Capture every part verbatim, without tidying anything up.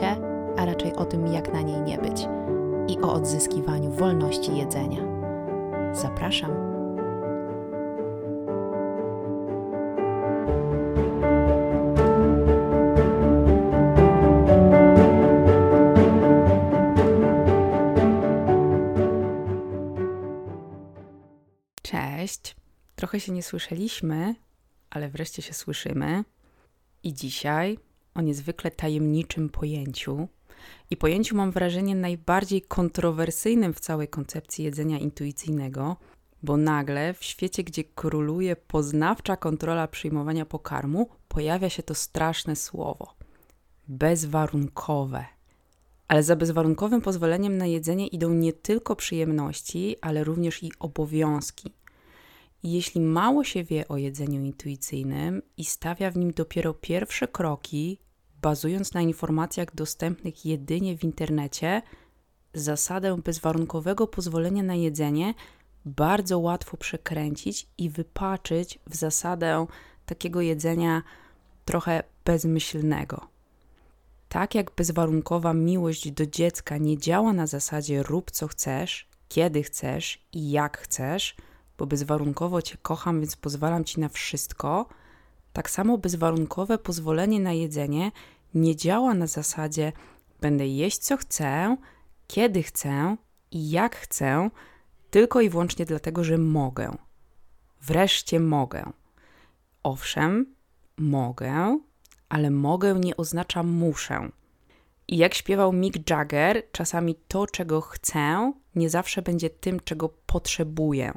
diecie, a raczej o tym, jak na niej nie być i o odzyskiwaniu wolności jedzenia. Zapraszam! Cześć! Trochę się nie słyszeliśmy, ale wreszcie się słyszymy. I dzisiaj o niezwykle tajemniczym pojęciu. I pojęciu, mam wrażenie, najbardziej kontrowersyjnym w całej koncepcji jedzenia intuicyjnego, bo nagle w świecie, gdzie króluje poznawcza kontrola przyjmowania pokarmu, pojawia się to straszne słowo. Bezwarunkowe. Ale za bezwarunkowym pozwoleniem na jedzenie idą nie tylko przyjemności, ale również i obowiązki. I jeśli mało się wie o jedzeniu intuicyjnym i stawia w nim dopiero pierwsze kroki, bazując na informacjach dostępnych jedynie w internecie, zasadę bezwarunkowego pozwolenia na jedzenie bardzo łatwo przekręcić i wypaczyć w zasadę takiego jedzenia trochę bezmyślnego. Tak jak bezwarunkowa miłość do dziecka nie działa na zasadzie rób co chcesz, kiedy chcesz i jak chcesz, bo bezwarunkowo Cię kocham, więc pozwalam Ci na wszystko, tak samo bezwarunkowe pozwolenie na jedzenie nie działa na zasadzie będę jeść co chcę, kiedy chcę i jak chcę, tylko i wyłącznie dlatego, że mogę. Wreszcie mogę. Owszem, mogę, ale mogę nie oznacza muszę. I jak śpiewał Mick Jagger, czasami to, czego chcę, nie zawsze będzie tym, czego potrzebuję.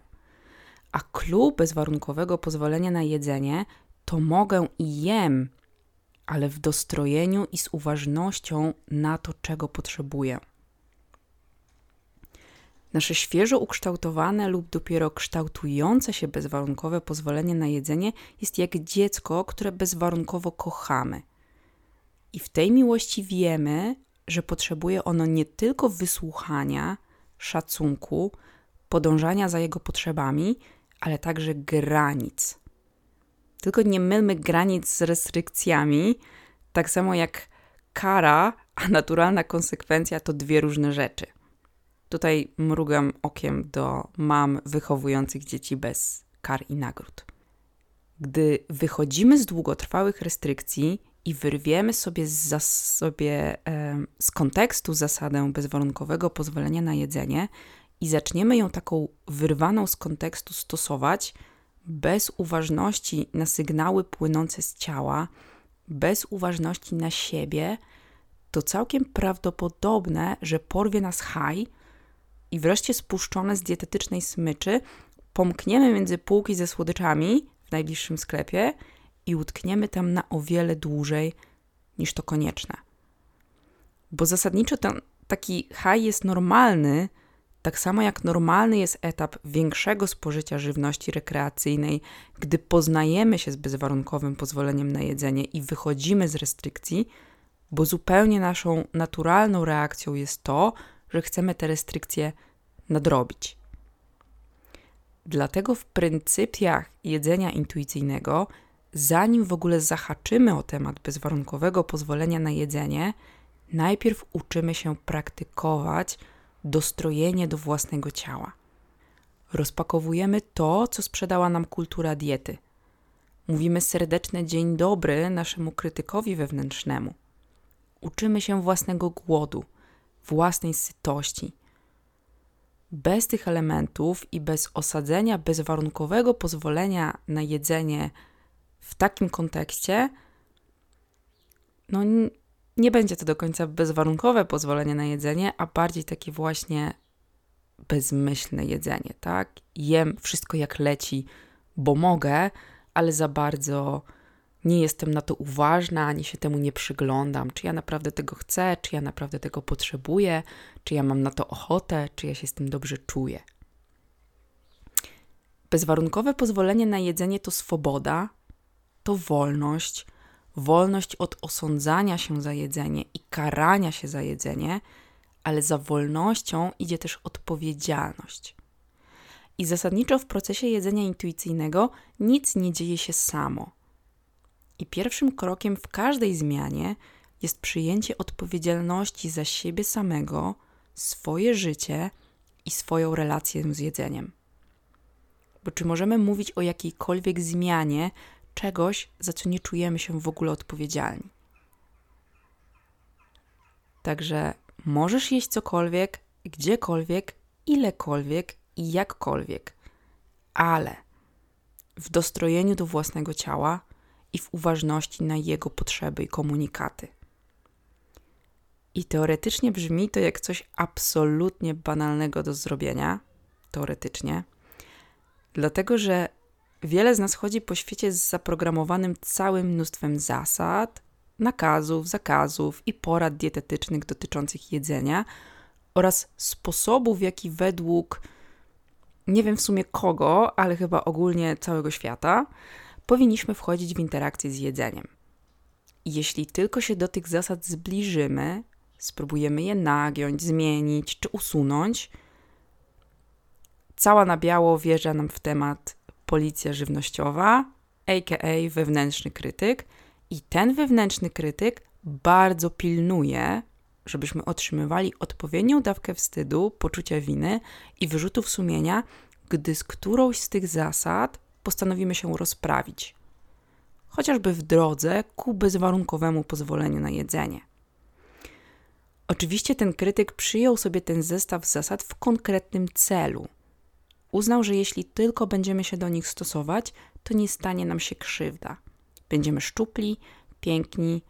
A klucz bezwarunkowego pozwolenia na jedzenie to mogę i jem, ale w dostrojeniu i z uważnością na to, czego potrzebuję. Nasze świeżo ukształtowane lub dopiero kształtujące się bezwarunkowe pozwolenie na jedzenie jest jak dziecko, które bezwarunkowo kochamy. I w tej miłości wiemy, że potrzebuje ono nie tylko wysłuchania, szacunku, podążania za jego potrzebami, ale także granic. Tylko nie mylmy granic z restrykcjami, tak samo jak kara, a naturalna konsekwencja to dwie różne rzeczy. Tutaj mrugam okiem do mam wychowujących dzieci bez kar i nagród. Gdy wychodzimy z długotrwałych restrykcji i wyrwiemy sobie, z, sobie e, z kontekstu zasadę bezwarunkowego pozwolenia na jedzenie i zaczniemy ją taką wyrwaną z kontekstu stosować, bez uważności na sygnały płynące z ciała, bez uważności na siebie, to całkiem prawdopodobne, że porwie nas haj i wreszcie spuszczone z dietetycznej smyczy pomkniemy między półki ze słodyczami w najbliższym sklepie i utkniemy tam na o wiele dłużej niż to konieczne. Bo zasadniczo ten taki haj jest normalny, tak samo jak normalny jest etap większego spożycia żywności rekreacyjnej, gdy poznajemy się z bezwarunkowym pozwoleniem na jedzenie i wychodzimy z restrykcji, bo zupełnie naszą naturalną reakcją jest to, że chcemy te restrykcje nadrobić. Dlatego w pryncypiach jedzenia intuicyjnego, zanim w ogóle zahaczymy o temat bezwarunkowego pozwolenia na jedzenie, najpierw uczymy się praktykować dostrojenie do własnego ciała. Rozpakowujemy to, co sprzedała nam kultura diety. Mówimy serdeczne dzień dobry naszemu krytykowi wewnętrznemu. Uczymy się własnego głodu, własnej sytości. Bez tych elementów i bez osadzenia bezwarunkowego pozwolenia na jedzenie w takim kontekście, no nie będzie to do końca bezwarunkowe pozwolenie na jedzenie, a bardziej takie właśnie bezmyślne jedzenie, tak? Jem wszystko jak leci, bo mogę, ale za bardzo nie jestem na to uważna, ani się temu nie przyglądam. Czy ja naprawdę tego chcę, czy ja naprawdę tego potrzebuję, czy ja mam na to ochotę, czy ja się z tym dobrze czuję. Bezwarunkowe pozwolenie na jedzenie to swoboda, to wolność, wolność od osądzania się za jedzenie i karania się za jedzenie, ale za wolnością idzie też odpowiedzialność. I zasadniczo w procesie jedzenia intuicyjnego nic nie dzieje się samo. I pierwszym krokiem w każdej zmianie jest przyjęcie odpowiedzialności za siebie samego, swoje życie i swoją relację z jedzeniem. Bo czy możemy mówić o jakiejkolwiek zmianie czegoś, za co nie czujemy się w ogóle odpowiedzialni? Także możesz jeść cokolwiek, gdziekolwiek, ilekolwiek i jakkolwiek, ale w dostrojeniu do własnego ciała i w uważności na jego potrzeby i komunikaty. I teoretycznie brzmi to jak coś absolutnie banalnego do zrobienia, teoretycznie, dlatego że wiele z nas chodzi po świecie z zaprogramowanym całym mnóstwem zasad, nakazów, zakazów i porad dietetycznych dotyczących jedzenia oraz sposobów, jaki według, nie wiem w sumie kogo, ale chyba ogólnie całego świata, powinniśmy wchodzić w interakcję z jedzeniem. Jeśli tylko się do tych zasad zbliżymy, spróbujemy je nagiąć, zmienić czy usunąć, cała na biało wjeżdża nam w temat policja żywnościowa, a k a wewnętrzny krytyk. I ten wewnętrzny krytyk bardzo pilnuje, żebyśmy otrzymywali odpowiednią dawkę wstydu, poczucia winy i wyrzutów sumienia, gdy z którąś z tych zasad postanowimy się rozprawić. Chociażby w drodze ku bezwarunkowemu pozwoleniu na jedzenie. Oczywiście ten krytyk przyjął sobie ten zestaw zasad w konkretnym celu. Uznał, że jeśli tylko będziemy się do nich stosować, to nie stanie nam się krzywda. Będziemy szczupli, piękni,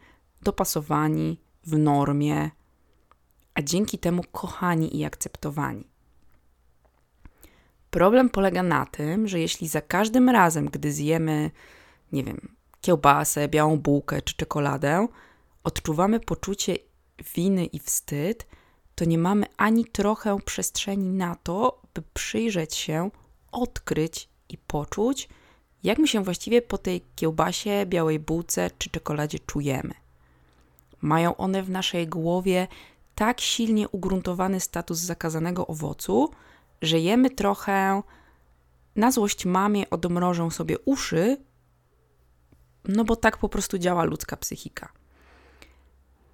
dopasowani, w normie, a dzięki temu kochani i akceptowani. Problem polega na tym, że jeśli za każdym razem, gdy zjemy, nie wiem, kiełbasę, białą bułkę czy czekoladę, odczuwamy poczucie winy i wstyd, to nie mamy ani trochę przestrzeni na to, by przyjrzeć się, odkryć i poczuć, jak my się właściwie po tej kiełbasie, białej bułce czy czekoladzie czujemy. Mają one w naszej głowie tak silnie ugruntowany status zakazanego owocu, że jemy trochę, na złość mamie odmrożą sobie uszy, no bo tak po prostu działa ludzka psychika.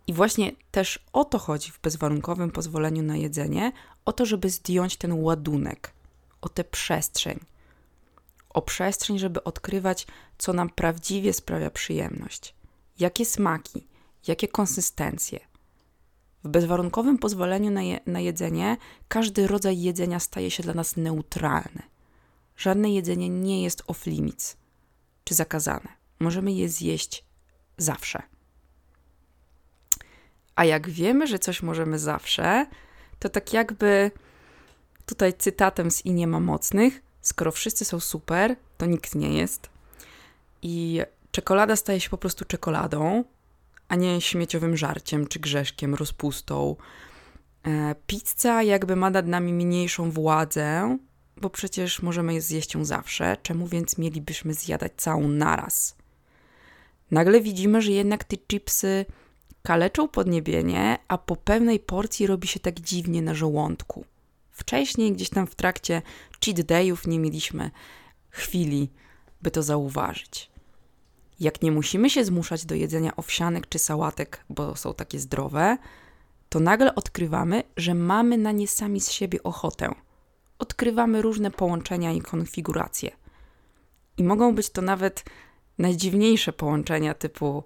I właśnie też o to chodzi w bezwarunkowym pozwoleniu na jedzenie, o to, żeby zdjąć ten ładunek, o tę przestrzeń. O przestrzeń, żeby odkrywać, co nam prawdziwie sprawia przyjemność. Jakie smaki, jakie konsystencje. W bezwarunkowym pozwoleniu na, je, na jedzenie każdy rodzaj jedzenia staje się dla nas neutralny. Żadne jedzenie nie jest off limits czy zakazane. Możemy je zjeść zawsze. A jak wiemy, że coś możemy zawsze, to tak jakby, tutaj cytatem z I nie ma mocnych, skoro wszyscy są super, to nikt nie jest. I czekolada staje się po prostu czekoladą, a nie śmieciowym żarciem czy grzeszkiem, rozpustą. E, pizza jakby ma nad nami mniejszą władzę, bo przecież możemy zjeść ją zawsze, czemu więc mielibyśmy zjadać całą naraz? Nagle widzimy, że jednak te chipsy kaleczą podniebienie, a po pewnej porcji robi się tak dziwnie na żołądku. Wcześniej, gdzieś tam w trakcie cheat dayów nie mieliśmy chwili, by to zauważyć. Jak nie musimy się zmuszać do jedzenia owsianek czy sałatek, bo są takie zdrowe, to nagle odkrywamy, że mamy na nie sami z siebie ochotę. Odkrywamy różne połączenia i konfiguracje. I mogą być to nawet najdziwniejsze połączenia typu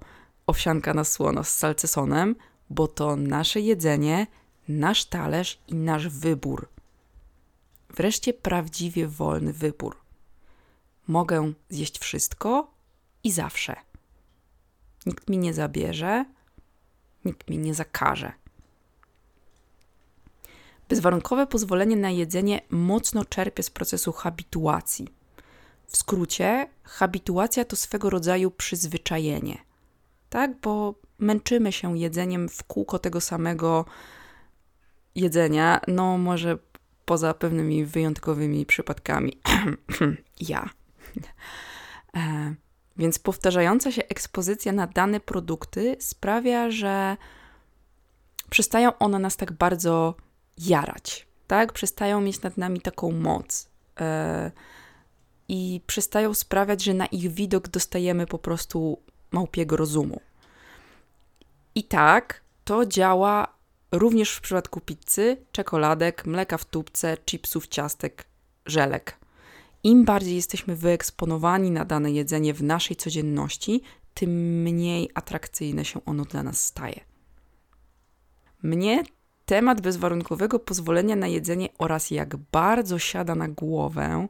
owsianka na słono z salcesonem, bo to nasze jedzenie, nasz talerz i nasz wybór. Wreszcie prawdziwie wolny wybór. Mogę zjeść wszystko i zawsze. Nikt mi nie zabierze, nikt mi nie zakaże. Bezwarunkowe pozwolenie na jedzenie mocno czerpie z procesu habituacji. W skrócie, habituacja to swego rodzaju przyzwyczajenie. Tak, bo męczymy się jedzeniem w kółko tego samego jedzenia, no może poza pewnymi wyjątkowymi przypadkami. ja. E, więc powtarzająca się ekspozycja na dane produkty sprawia, że przestają one nas tak bardzo jarać, tak? Przestają mieć nad nami taką moc e, i przestają sprawiać, że na ich widok dostajemy po prostu małpiego rozumu. I tak to działa również w przypadku pizzy, czekoladek, mleka w tubce, chipsów, ciastek, żelek. Im bardziej jesteśmy wyeksponowani na dane jedzenie w naszej codzienności, tym mniej atrakcyjne się ono dla nas staje. Mnie temat bezwarunkowego pozwolenia na jedzenie oraz jak bardzo siada na głowę,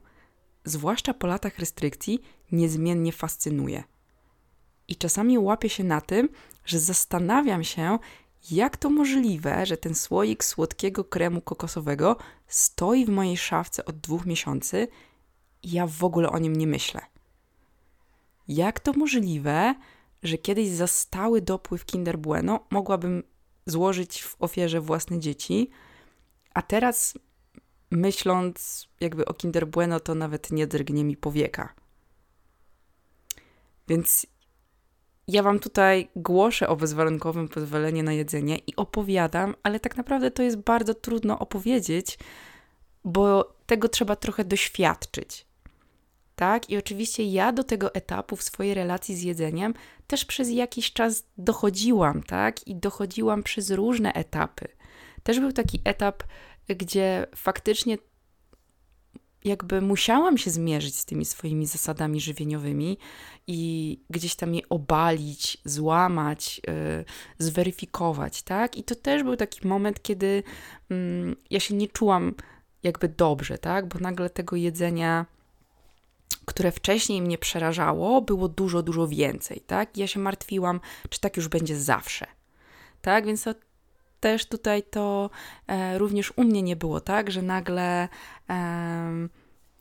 zwłaszcza po latach restrykcji, niezmiennie fascynuje. I czasami łapię się na tym, że zastanawiam się, jak to możliwe, że ten słoik słodkiego kremu kokosowego stoi w mojej szafce od dwóch miesięcy i ja w ogóle o nim nie myślę. Jak to możliwe, że kiedyś za stały dopływ Kinder Bueno mogłabym złożyć w ofierze własne dzieci, a teraz myśląc jakby o Kinder Bueno, to nawet nie drgnie mi powieka. Więc ja wam tutaj głoszę o bezwarunkowym pozwoleniu na jedzenie i opowiadam, ale tak naprawdę to jest bardzo trudno opowiedzieć, bo tego trzeba trochę doświadczyć. Tak? I oczywiście ja do tego etapu w swojej relacji z jedzeniem też przez jakiś czas dochodziłam, tak? I dochodziłam przez różne etapy. Też był taki etap, gdzie faktycznie jakby musiałam się zmierzyć z tymi swoimi zasadami żywieniowymi i gdzieś tam je obalić, złamać, yy, zweryfikować, tak? I to też był taki moment, kiedy yy, ja się nie czułam jakby dobrze, tak? Bo nagle tego jedzenia, które wcześniej mnie przerażało, było dużo, dużo więcej, tak? I ja się martwiłam, czy tak już będzie zawsze, tak? Więc to też tutaj to e, również u mnie nie było tak, że nagle e,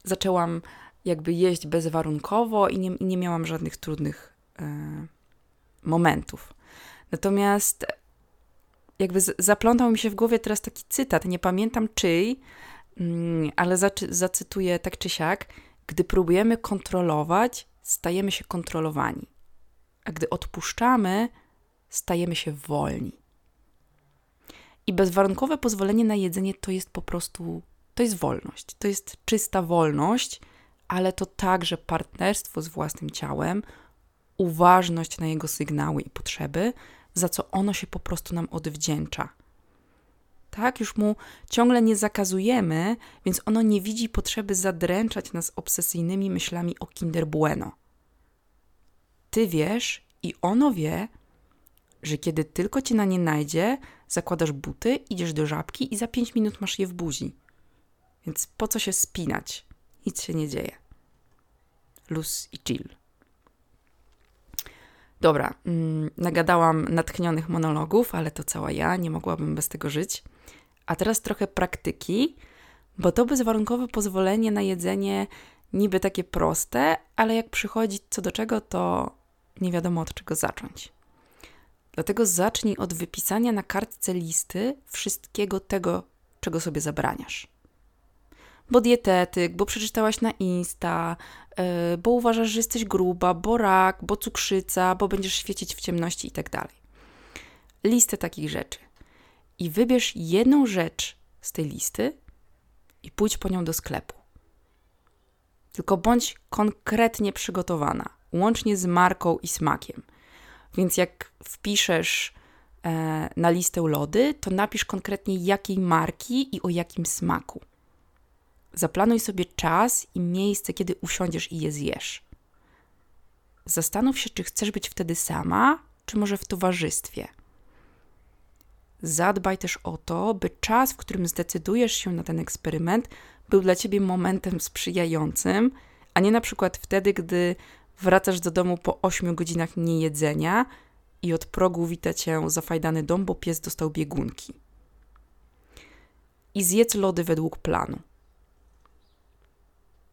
zaczęłam jakby jeść bezwarunkowo i nie, i nie miałam żadnych trudnych e, momentów. Natomiast jakby z, zaplątał mi się w głowie teraz taki cytat, nie pamiętam czyj, mm, ale zacy, zacytuję tak czy siak. Gdy próbujemy kontrolować, stajemy się kontrolowani, a gdy odpuszczamy, stajemy się wolni. I bezwarunkowe pozwolenie na jedzenie to jest po prostu, to jest wolność, to jest czysta wolność, ale to także partnerstwo z własnym ciałem, uważność na jego sygnały i potrzeby, za co ono się po prostu nam odwdzięcza. Tak, już mu ciągle nie zakazujemy, więc ono nie widzi potrzeby zadręczać nas obsesyjnymi myślami o Kinder Bueno. Ty wiesz i ono wie, że kiedy tylko cię na nie najdzie, zakładasz buty, idziesz do żabki i za pięć minut masz je w buzi. Więc po co się spinać? Nic się nie dzieje. Luz i chill. Dobra, mm, nagadałam natchnionych monologów, ale to cała ja, nie mogłabym bez tego żyć. A teraz trochę praktyki, bo to bezwarunkowe pozwolenie na jedzenie niby takie proste, ale jak przychodzi co do czego, to nie wiadomo od czego zacząć. Dlatego zacznij od wypisania na kartce listy wszystkiego tego, czego sobie zabraniasz. Bo dietetyk, bo przeczytałaś na Insta, yy, bo uważasz, że jesteś gruba, bo rak, bo cukrzyca, bo będziesz świecić w ciemności i tak dalej. Listę takich rzeczy. I wybierz jedną rzecz z tej listy i pójdź po nią do sklepu. Tylko bądź konkretnie przygotowana, łącznie z marką i smakiem. Więc jak wpiszesz e, na listę lody, to napisz konkretnie jakiej marki i o jakim smaku. Zaplanuj sobie czas i miejsce, kiedy usiądziesz i je zjesz. Zastanów się, czy chcesz być wtedy sama, czy może w towarzystwie. Zadbaj też o to, by czas, w którym zdecydujesz się na ten eksperyment, był dla ciebie momentem sprzyjającym, a nie na przykład wtedy, gdy wracasz do domu po ośmiu godzinach niejedzenia i od progu wita cię zafajdany dom, bo pies dostał biegunki. I zjedz lody według planu.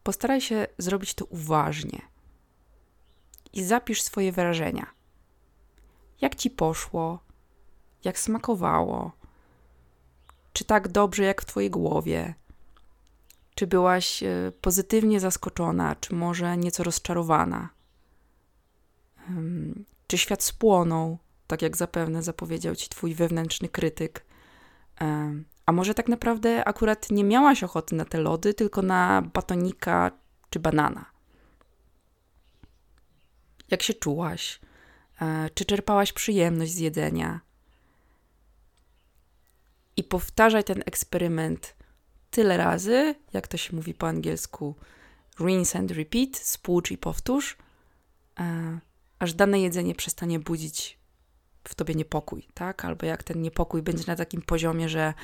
Postaraj się zrobić to uważnie i zapisz swoje wrażenia. Jak ci poszło? Jak smakowało? Czy tak dobrze jak w twojej głowie? Czy byłaś pozytywnie zaskoczona, czy może nieco rozczarowana? Czy świat spłonął, tak jak zapewne zapowiedział ci twój wewnętrzny krytyk? A może tak naprawdę akurat nie miałaś ochoty na te lody, tylko na batonika czy banana? Jak się czułaś? czy czerpałaś przyjemność z jedzenia. I powtarzaj ten eksperyment tyle razy, jak to się mówi po angielsku, rinse and repeat, spłucz i powtórz, aż dane jedzenie przestanie budzić w tobie niepokój, tak? Albo jak ten niepokój będzie na takim poziomie, że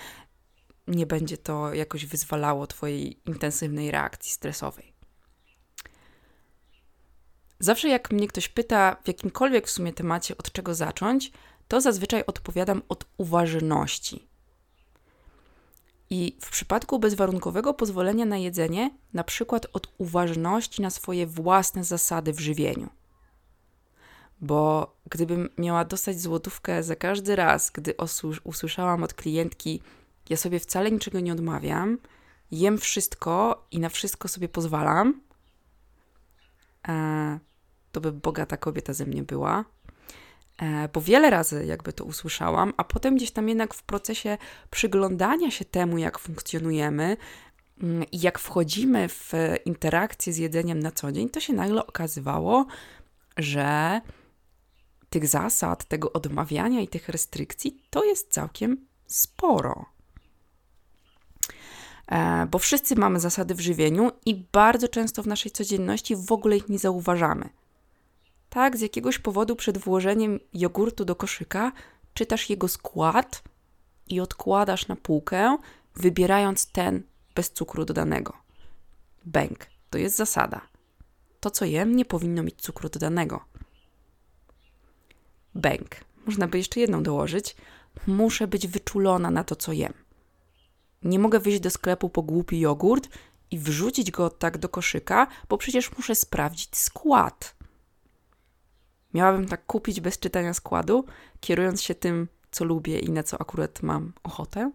nie będzie to jakoś wyzwalało twojej intensywnej reakcji stresowej. Zawsze jak mnie ktoś pyta w jakimkolwiek w sumie temacie, od czego zacząć, to zazwyczaj odpowiadam od uważności. I w przypadku bezwarunkowego pozwolenia na jedzenie, na przykład od uważności na swoje własne zasady w żywieniu. Bo gdybym miała dostać złotówkę za każdy raz, gdy osłysz- usłyszałam od klientki: ja sobie wcale niczego nie odmawiam, jem wszystko i na wszystko sobie pozwalam, e, to by bogata kobieta ze mnie była. E, bo wiele razy jakby to usłyszałam, a potem gdzieś tam jednak w procesie przyglądania się temu, jak funkcjonujemy i jak wchodzimy w interakcję z jedzeniem na co dzień, to się nagle okazywało, że tych zasad, tego odmawiania i tych restrykcji to jest całkiem sporo. E, bo wszyscy mamy zasady w żywieniu i bardzo często w naszej codzienności w ogóle ich nie zauważamy. Tak, z jakiegoś powodu przed włożeniem jogurtu do koszyka czytasz jego skład i odkładasz na półkę, wybierając ten bez cukru dodanego. Bęk, to jest zasada. To, co jem, nie powinno mieć cukru dodanego. Bęk, można by jeszcze jedną dołożyć. Muszę być wyczulona na to, co jem. Nie mogę wyjść do sklepu po głupi jogurt i wrzucić go tak do koszyka, bo przecież muszę sprawdzić skład. Miałabym tak kupić bez czytania składu, kierując się tym, co lubię i na co akurat mam ochotę?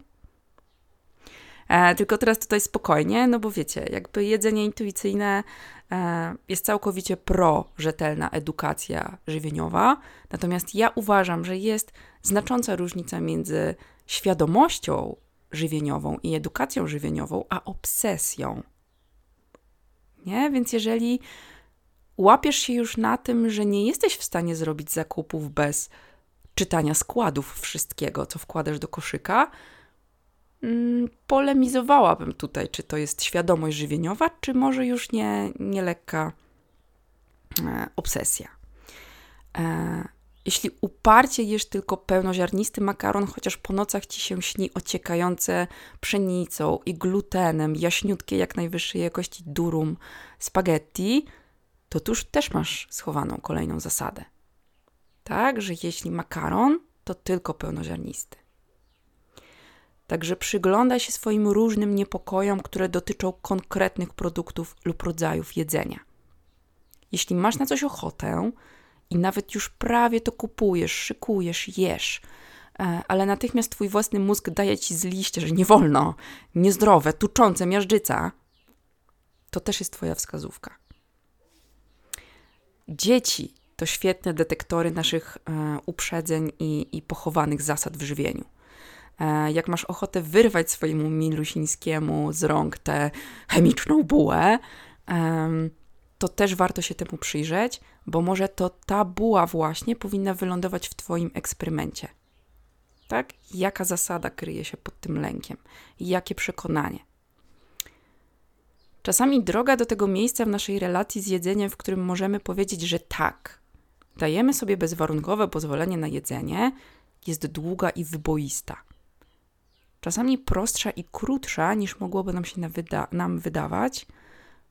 E, tylko teraz tutaj spokojnie, no bo wiecie, jakby jedzenie intuicyjne e, jest całkowicie pro-rzetelna edukacja żywieniowa, natomiast ja uważam, że jest znacząca różnica między świadomością żywieniową i edukacją żywieniową, a obsesją. Nie? Więc jeżeli łapiesz się już na tym, że nie jesteś w stanie zrobić zakupów bez czytania składów wszystkiego, co wkładasz do koszyka, polemizowałabym tutaj, czy to jest świadomość żywieniowa, czy może już nie, nie lekka e, obsesja. E, jeśli uparcie jesz tylko pełnoziarnisty makaron, chociaż po nocach ci się śni ociekające pszenicą i glutenem, jaśniutkie jak najwyższej jakości durum spaghetti, to tuż też masz schowaną kolejną zasadę. Tak, że jeśli makaron, to tylko pełnoziarnisty. Także przyglądaj się swoim różnym niepokojom, które dotyczą konkretnych produktów lub rodzajów jedzenia. Jeśli masz na coś ochotę i nawet już prawie to kupujesz, szykujesz, jesz, ale natychmiast twój własny mózg daje ci z liścia, że nie wolno, niezdrowe, tuczące, miażdżyca, to też jest twoja wskazówka. Dzieci to świetne detektory naszych e, uprzedzeń i, i pochowanych zasad w żywieniu. E, jak masz ochotę wyrwać swojemu Milusińskiemu z rąk tę chemiczną bułę, e, to też warto się temu przyjrzeć, bo może to ta buła właśnie powinna wylądować w twoim eksperymencie. Tak? Jaka zasada kryje się pod tym lękiem? Jakie przekonanie? Czasami droga do tego miejsca w naszej relacji z jedzeniem, w którym możemy powiedzieć, że tak, dajemy sobie bezwarunkowe pozwolenie na jedzenie, jest długa i wyboista. Czasami prostsza i krótsza, niż mogłoby nam się wyda- nam wydawać,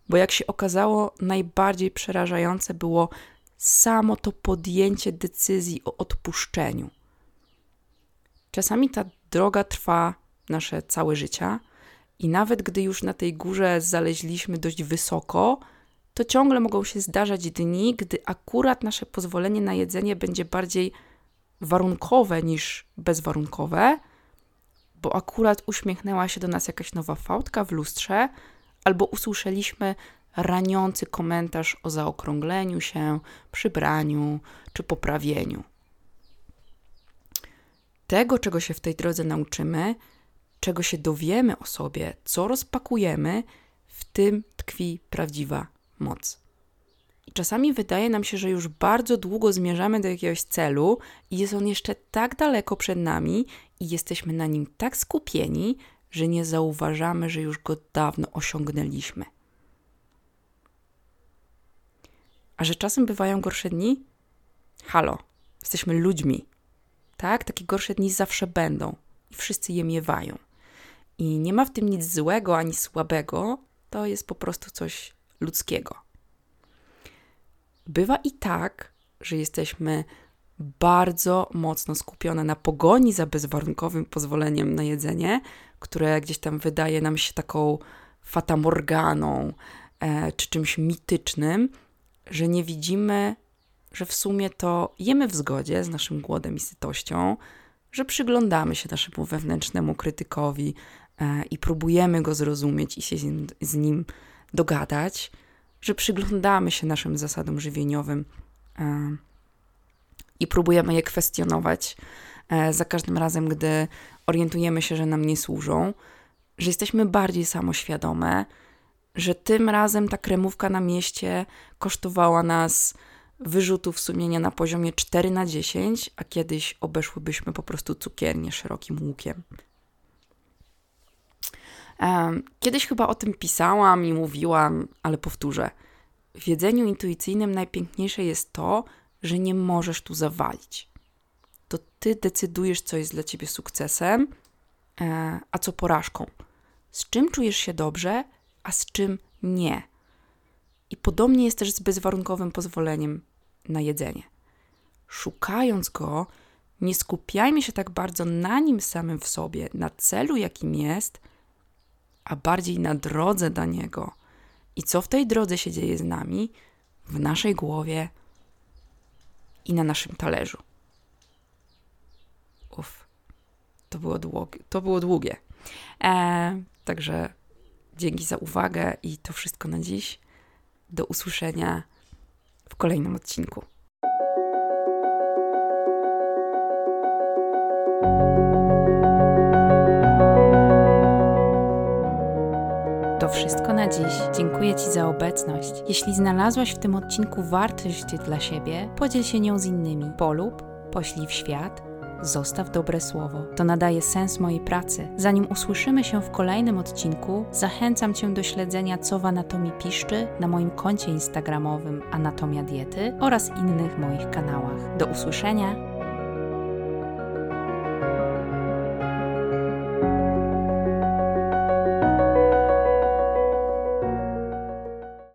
bo jak się okazało, najbardziej przerażające było samo to podjęcie decyzji o odpuszczeniu. Czasami ta droga trwa nasze całe życie. I nawet gdy już na tej górze zaleźliśmy dość wysoko, to ciągle mogą się zdarzać dni, gdy akurat nasze pozwolenie na jedzenie będzie bardziej warunkowe niż bezwarunkowe, bo akurat uśmiechnęła się do nas jakaś nowa fałdka w lustrze, albo usłyszeliśmy raniący komentarz o zaokrągleniu się, przybraniu czy poprawieniu. Tego, czego się w tej drodze nauczymy, czego się dowiemy o sobie, co rozpakujemy, w tym tkwi prawdziwa moc. I czasami wydaje nam się, że już bardzo długo zmierzamy do jakiegoś celu i jest on jeszcze tak daleko przed nami i jesteśmy na nim tak skupieni, że nie zauważamy, że już go dawno osiągnęliśmy. A że czasem bywają gorsze dni? Halo, jesteśmy ludźmi. Tak? Takie gorsze dni zawsze będą i wszyscy je miewają. I nie ma w tym nic złego ani słabego, to jest po prostu coś ludzkiego. Bywa i tak, że jesteśmy bardzo mocno skupione na pogoni za bezwarunkowym pozwoleniem na jedzenie, które gdzieś tam wydaje nam się taką fatamorganą e, czy czymś mitycznym, że nie widzimy, że w sumie to jemy w zgodzie z naszym głodem i sytością, że przyglądamy się naszemu wewnętrznemu krytykowi e, i próbujemy go zrozumieć i się z nim, z nim dogadać, że przyglądamy się naszym zasadom żywieniowym e, i próbujemy je kwestionować e, za każdym razem, gdy orientujemy się, że nam nie służą, że jesteśmy bardziej samoświadome, że tym razem ta kremówka na mieście kosztowała nas wyrzutów sumienia na poziomie cztery na dziesięć, a kiedyś obeszłybyśmy po prostu cukiernię szerokim łukiem. E, kiedyś chyba o tym pisałam i mówiłam, ale powtórzę. W jedzeniu intuicyjnym najpiękniejsze jest to, że nie możesz tu zawalić. To ty decydujesz, co jest dla ciebie sukcesem, a co porażką. Z czym czujesz się dobrze, a z czym nie. I podobnie jest też z bezwarunkowym pozwoleniem na jedzenie. Szukając go, nie skupiajmy się tak bardzo na nim samym w sobie, na celu, jakim jest, a bardziej na drodze do niego. I co w tej drodze się dzieje z nami, w naszej głowie, i na naszym talerzu. Uff, to było długie. To było długie. E, także dzięki za uwagę i to wszystko na dziś. Do usłyszenia w kolejnym odcinku. To wszystko na dziś. Dziękuję Ci za obecność. Jeśli znalazłaś w tym odcinku wartość dla siebie, podziel się nią z innymi. Polub, poślij w świat, zostaw dobre słowo. To nadaje sens mojej pracy. Zanim usłyszymy się w kolejnym odcinku, zachęcam Cię do śledzenia Co w Anatomii Piszczy na moim koncie instagramowym Anatomia Diety oraz innych moich kanałach. Do usłyszenia!